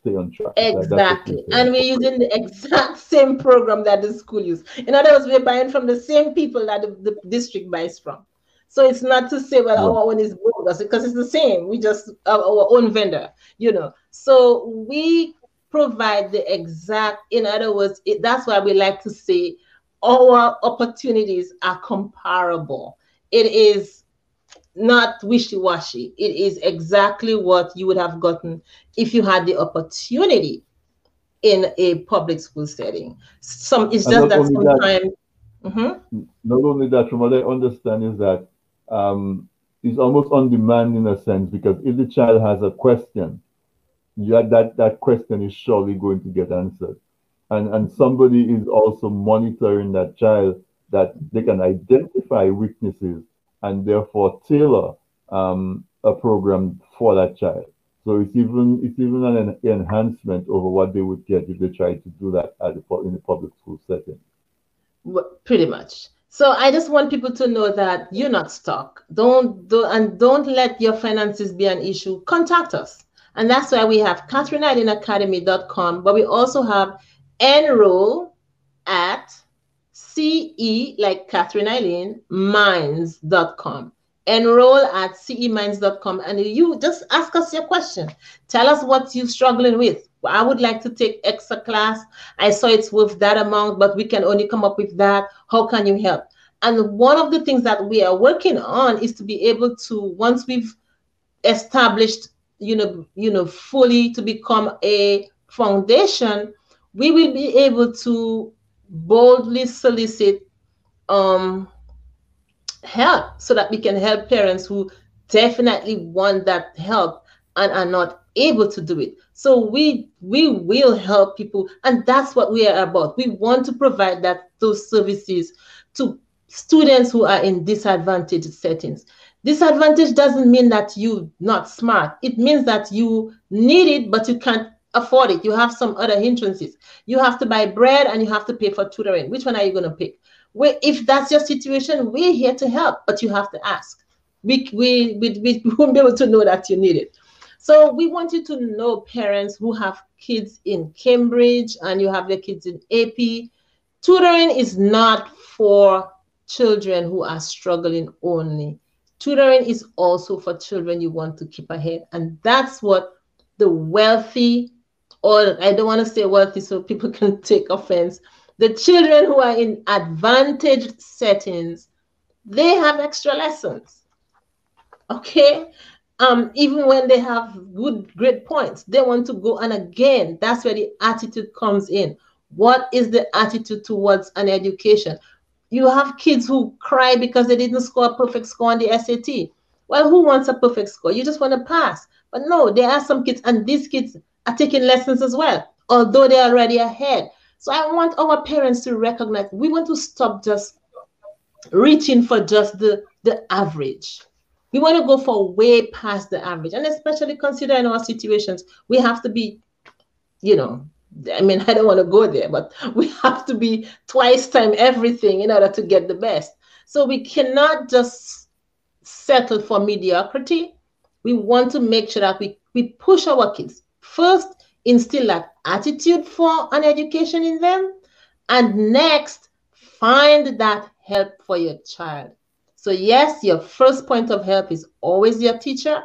stay on track. Exactly. And we're using the exact same program that the school used. In other words, we're buying from the same people that the district buys from. So it's not to say, well, our own is bogus, because it's the same. We just have our own vendor, you know. So we provide the exact, in other words, that's why we like to say our opportunities are comparable. It is not wishy-washy. It is exactly what you would have gotten if you had the opportunity in a public school setting. It's just that sometimes... Not only that, from what I understand is that it's almost on demand in a sense, because if the child has a question, that question is surely going to get answered. And somebody is also monitoring that child, that they can identify weaknesses and therefore tailor a program for that child. So it's even an enhancement over what they would get if they tried to do that in the public school setting. Pretty much. So I just want people to know that you're not stuck. Don't let your finances be an issue. Contact us. And that's why we have CatherineIslandAcademy.com, but we also have enroll at CE, like Catherine Eileen, minds.com. Enroll at CEMinds.com, and you just ask us your question. Tell us what you're struggling with. I would like to take extra class. I saw it's worth that amount, but we can only come up with that. How can you help? And one of the things that we are working on is to be able to, once we've established, fully to become a foundation, we will be able to boldly solicit help, so that we can help parents who definitely want that help and are not able to do it. So we will help people, and that's what we are about. We want to provide those services to students who are in disadvantaged settings. Disadvantage doesn't mean that you're not smart. It means that you need it, but you can't afford it. You have some other hindrances. You have to buy bread and you have to pay for tutoring. Which one are you going to pick? If that's your situation, we're here to help, but you have to ask. We won't be able to know that you need it. So we want you to know, parents who have kids in Cambridge and you have your kids in AP, tutoring is not for children who are struggling only. Tutoring is also for children you want to keep ahead. And that's what the wealthy, or I don't want to say wealthy so people can take offense, the children who are in advantaged settings, they have extra lessons, okay? Even when they have great points, they want to go. And again, that's where the attitude comes in. What is the attitude towards an education? You have kids who cry because they didn't score a perfect score on the SAT. Well, who wants a perfect score? You just want to pass. But no, there are some kids, and these kids are taking lessons as well, although they're already ahead. So I want our parents to recognize we want to stop just reaching for just the average. We want to go for way past the average, and especially considering our situations, we have to be, you know, I mean, I don't want to go there, but we have to be twice time everything in order to get the best. So we cannot just settle for mediocrity. We want to make sure that we push our kids. First, instill that attitude for an education in them, and next, find that help for your child. So yes, your first point of help is always your teacher.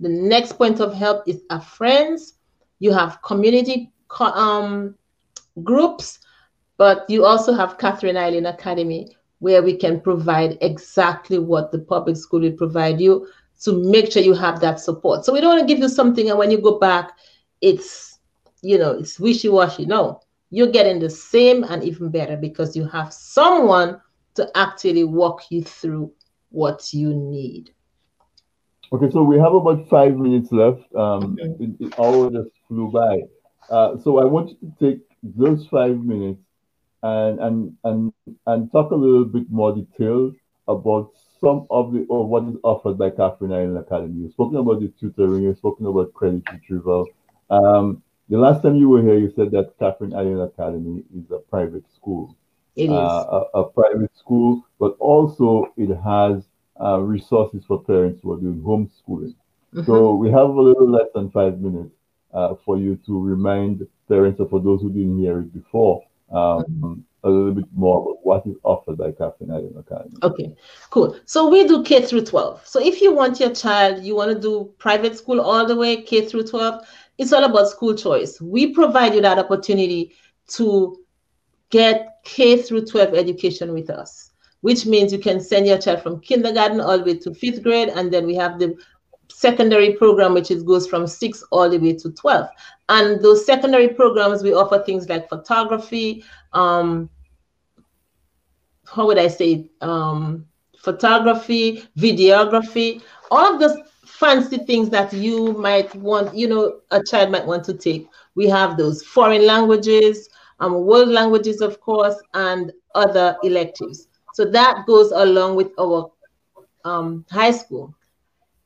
The next point of help is our friends. You have community groups, but you also have Catherine Island Academy, where we can provide exactly what the public school will provide you to make sure you have that support. So we don't want to give you something and when you go back, it's, you know, it's wishy-washy. No, you're getting the same and even better because you have someone to actually walk you through what you need. Okay, so we have about 5 minutes left. It all just flew by. So I want you to take those 5 minutes and talk a little bit more detail about some of the what is offered by Catherine Island Academy. You've spoken about the tutoring, you've spoken about credit retrieval. The last time you were here, you said that Catherine Island Academy is a private school. It is a private school, but also it has resources for parents who are doing homeschooling. So we have a little less than 5 minutes for you to remind parents, or for those who didn't hear it before, a little bit more about what is offered by Catherine Island Academy. Okay, cool. So we do K through 12. So if you want your child, you want to do private school all the way, K through 12, it's all about school choice. We provide you that opportunity to get K through 12 education with us, which means you can send your child from kindergarten all the way to 5th grade, and then we have the secondary program, which it goes from 6 all the way to 12. And those secondary programs, we offer things like photography, how would I say, photography, videography, all of those fancy things that you might want, you know, a child might want to take. We have those foreign languages, world languages, of course, and other electives. So that goes along with our high school.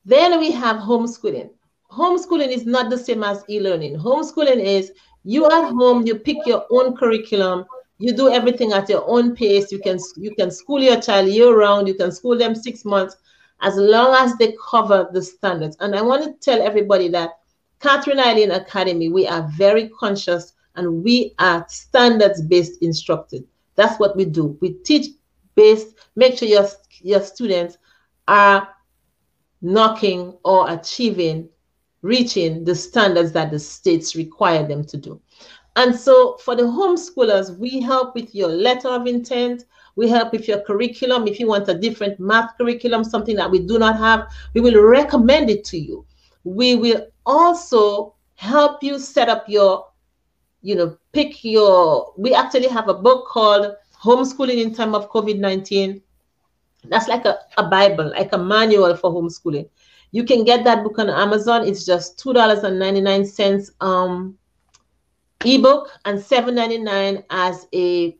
Then we have homeschooling. Homeschooling is not the same as e-learning. Homeschooling is you at home, you pick your own curriculum, you do everything at your own pace. You can school your child year-round, you can school them 6 months, as long as they cover the standards. And I want to tell everybody that Catherine Island Academy, we are very conscious and we are standards-based instructed. That's what we do. We teach based, make sure your students are knocking or achieving, reaching the standards that the states require them to do. And so for the homeschoolers, we help with your letter of intent. We help with your curriculum. If you want a different math curriculum, something that we do not have, we will recommend it to you. We will also help you set up your, you know, pick your, we actually have a book called Homeschooling in Time of COVID-19. That's like a Bible, like a manual for homeschooling. You can get that book on Amazon. It's just $2.99 ebook and $7.99 as a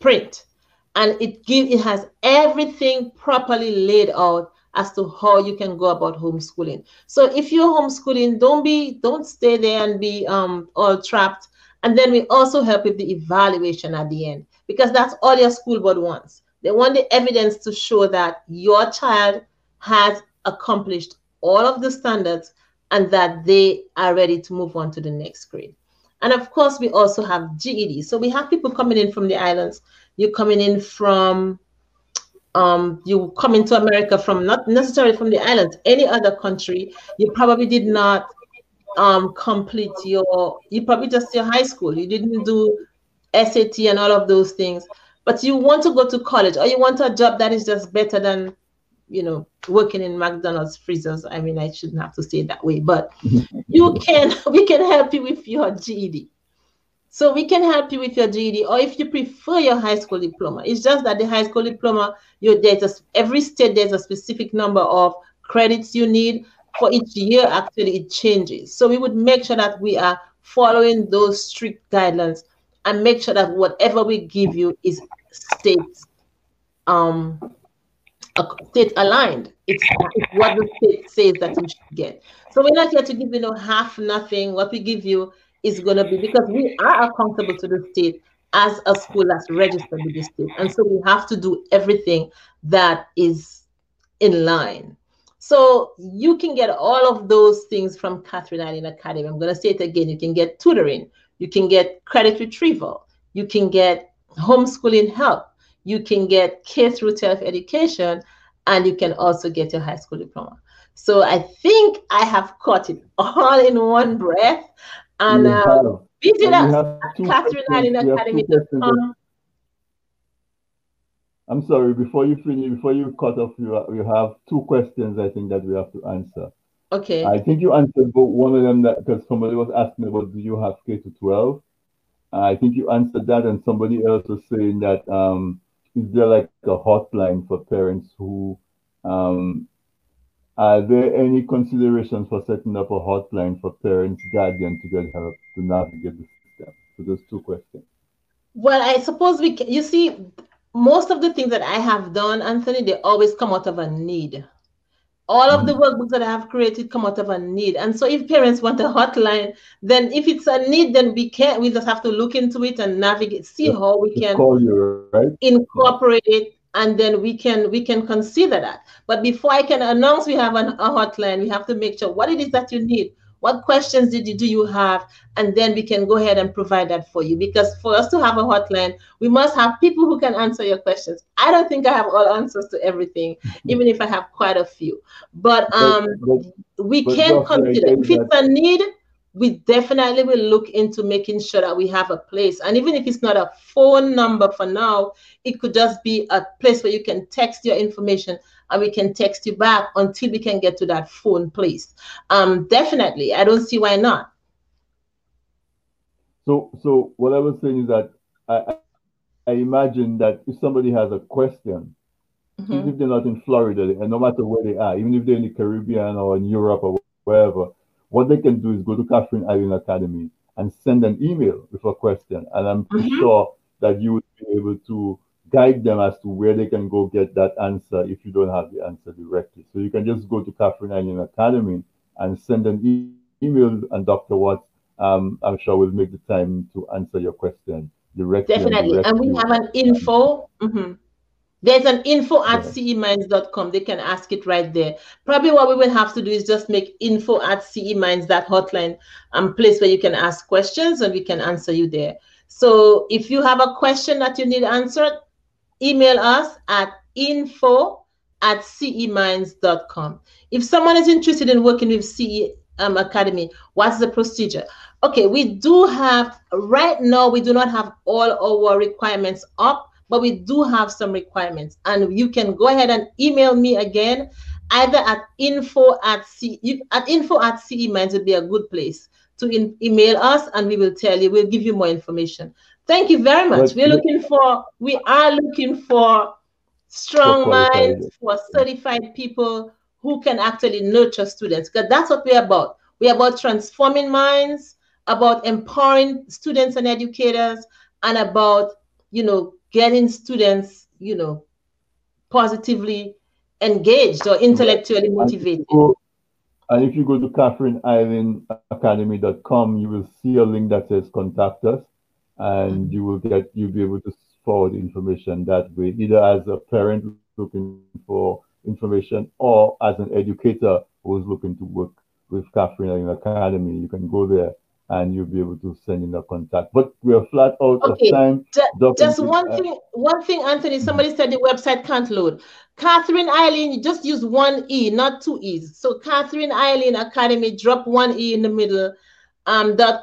print. And it has everything properly laid out as to how you can go about homeschooling. So if you're homeschooling, don't stay there and be all trapped. And then we also help with the evaluation at the end, because that's all your school board wants. They want the evidence to show that your child has accomplished all of the standards and that they are ready to move on to the next grade. And of course, we also have GED. So we have people coming in from the islands. You're coming in from, you come into America from, not necessarily from the islands, any other country. You probably did not complete your, you probably just your high school. You didn't do SAT and all of those things. But you want to go to college, or you want a job that is just better than, you know, working in McDonald's freezers. I mean, I shouldn't have to say it that way, but you can, we can help you with your GED. So we can help you with your GED, or if you prefer your high school diploma. It's just that the high school diploma, every state there's a specific number of credits you need, for each year, actually, it changes. So we would make sure that we are following those strict guidelines and make sure that whatever we give you is state aligned. It's what the state says that you should get. So we're not here to give you no half nothing. What we give you is going to be, because we are accountable to the state as a school that's registered with the state. And so we have to do everything that is in line. So you can get all of those things from Catherine Island Academy. I'm going to say it again. You can get tutoring. You can get credit retrieval. You can get homeschooling help. You can get K-12 education, and you can also get your high school diploma. So I think I have caught it all in one breath. And visit us at Catherine Island Academy. I'm sorry, before you finish, before you cut off, you have two questions, I think, that we have to answer. Okay. I think you answered one of them, that because somebody was asking about, do you have K-12? I think you answered that, and somebody else was saying that, is there like a hotline for parents who, are there any considerations for setting up a hotline for parents, guardians to get help to navigate the system? So those two questions. Well, I suppose we can, you see, most of the things that I have done, Anthony, they always come out of a need. All of the workbooks that I have created come out of a need. And so if parents want a hotline, then if it's a need, then we just have to look into it and navigate, see how we can incorporate it, and then we can consider that. But before I can announce we have a hotline, we have to make sure what it is that you need, what questions do you have, and then we can go ahead and provide that for you. Because for us to have a hotline, we must have people who can answer your questions. I don't think I have all answers to everything, even if I have quite a few. But we can consider, if it's a need, we definitely will look into making sure that we have a place. And even if it's not a phone number for now, it could just be a place where you can text your information and we can text you back until we can get to that phone place. Definitely, I don't see why not. So what I was saying is that I imagine that if somebody has a question, even if they're not in Florida, and no matter where they are, even if they're in the Caribbean or in Europe or wherever, what they can do is go to Catherine Island Academy and send an email with a question. And I'm pretty sure that you would be able to guide them as to where they can go get that answer if you don't have the answer directly. So you can just go to Catherine Island Academy and send an email, and Dr. Watts, I'm sure, will make the time to answer your question directly. Definitely. And we have an info. There's an info at CEMinds.com. They can ask it right there. Probably what we will have to do is just make info at CEMinds, that hotline, place where you can ask questions, and we can answer you there. So if you have a question that you need answered, email us at info@ceminds.com. If someone is interested in working with CE Academy, what's the procedure? Okay, we do have, right now, we do not have all our requirements up, but we do have some requirements, and you can go ahead and email me again, either at info at CEMinds would be a good place to email us, and we will tell you, we'll give you more information. Thank you very much. We are looking for strong minds, for certified people who can actually nurture students, because that's what we're about. We're about transforming minds, about empowering students and educators, and about, you know, getting students, you know, positively engaged or intellectually motivated. And if you go to CatherineIslandAcademy.com, you will see a link that says "Contact Us," and you'll be able to forward information that way, either as a parent looking for information or as an educator who's looking to work with Catherine Island Academy. You can go there, and you'll be able to send in a contact. But we are flat out of time. Just one thing, Anthony, somebody said the website can't load. Catherine Eileen, you just use one E, not two E's. So Catherine Eileen Academy, drop one E in the middle,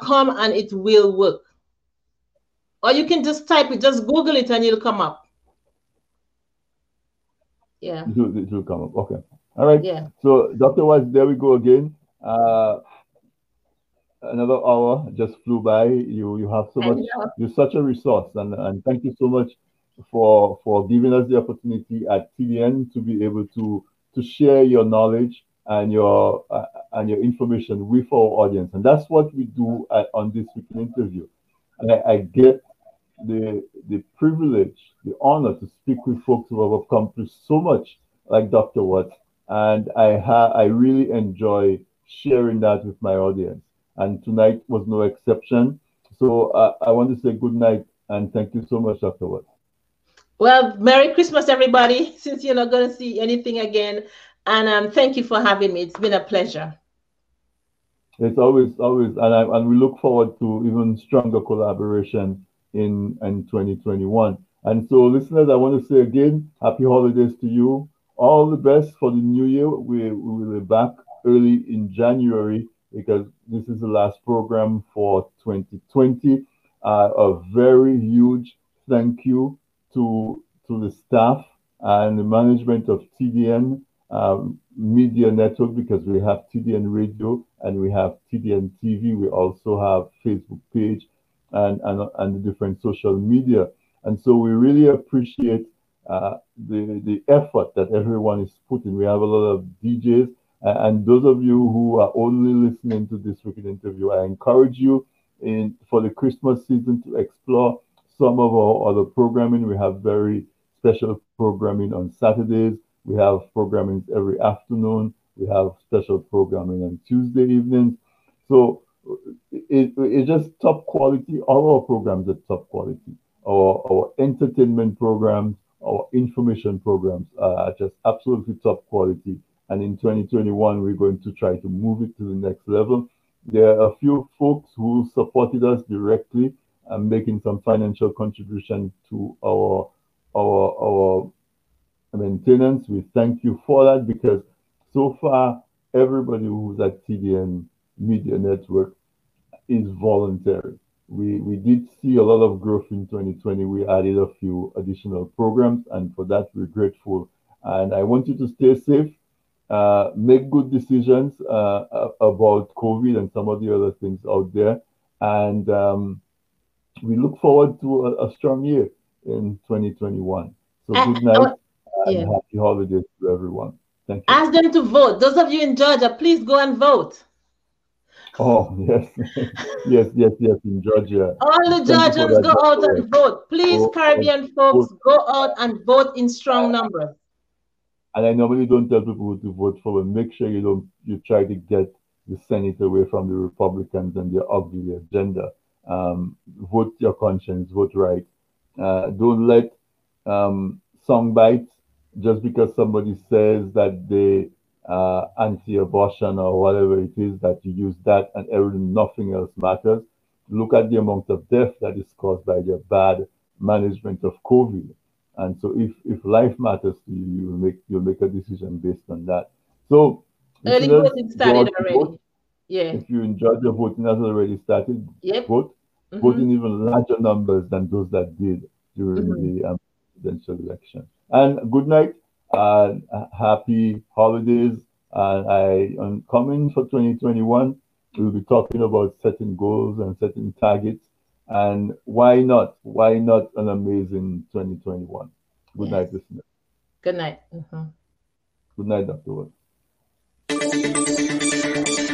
.com, and it will work. Or you can just type it, just Google it, and it'll come up. Yeah. It will come up, okay. All right. Yeah. So Dr. Watts, there we go again. Another hour just flew by. You have so much. You're such a resource, and thank you so much for giving us the opportunity at TDN to be able to share your knowledge and your information with our audience. And that's what we do on this weekly interview. And I get the privilege, the honor to speak with folks who have accomplished so much, like Dr. Watts. And I really enjoy sharing that with my audience. And tonight was no exception. So I want to say good night and thank you so much, Dr. Watts. Well, Merry Christmas, everybody, since you're not going to see anything again. And thank you for having me. It's been a pleasure. It's always, and we look forward to even stronger collaboration in 2021. And so, listeners, I want to say again, happy holidays to you. All the best for the new year. We will be back early in January because this is the last program for 2020. A very huge thank you to the staff and the management of TDN Media Network, because we have TDN Radio and we have TDN TV. We also have Facebook page and the different social media. And so we really appreciate the effort that everyone is putting. We have a lot of DJs. And those of you who are only listening to this weekend interview, I encourage you for the Christmas season to explore some of our other programming. We have very special programming on Saturdays. We have programming every afternoon. We have special programming on Tuesday evenings. So it's just top quality. All our programs are top quality. Our entertainment programs, our information programs are just absolutely top quality. And in 2021, we're going to try to move it to the next level. There are a few folks who supported us directly and making some financial contribution to our maintenance. We thank you for that, because so far, everybody who's at TDN Media Network is voluntary. We did see a lot of growth in 2020. We added a few additional programs, and for that, we're grateful. And I want you to stay safe, make good decisions about COVID and some of the other things out there. And we look forward to a strong year in 2021. So good night. And happy holidays to everyone. Thank you. Ask them to vote. Those of you in Georgia, please go and vote. Oh, yes. yes, in Georgia. All the Georgians, go out and vote. Please, Caribbean folks, go out and vote in strong numbers. And I normally don't tell people who to vote for, but make sure you try to get the Senate away from the Republicans and their ugly agenda. Vote your conscience, vote right. Don't let song bites, just because somebody says that they anti-abortion or whatever it is, that you use that and everything, nothing else matters. Look at the amount of death that is caused by their bad management of COVID. And so if life matters to you, you'll make a decision based on that. So early voting started already. Vote. Yeah. If you enjoyed your voting, has already started. Yep. Vote. Mm-hmm. Vote in even larger numbers than those that did during the presidential election. And good night. Happy holidays. And I'm coming for 2021. We'll be talking about setting goals and setting targets. And why not? Why not an amazing 2021? Good night, listeners. Good night. Good night, Dr. Watts.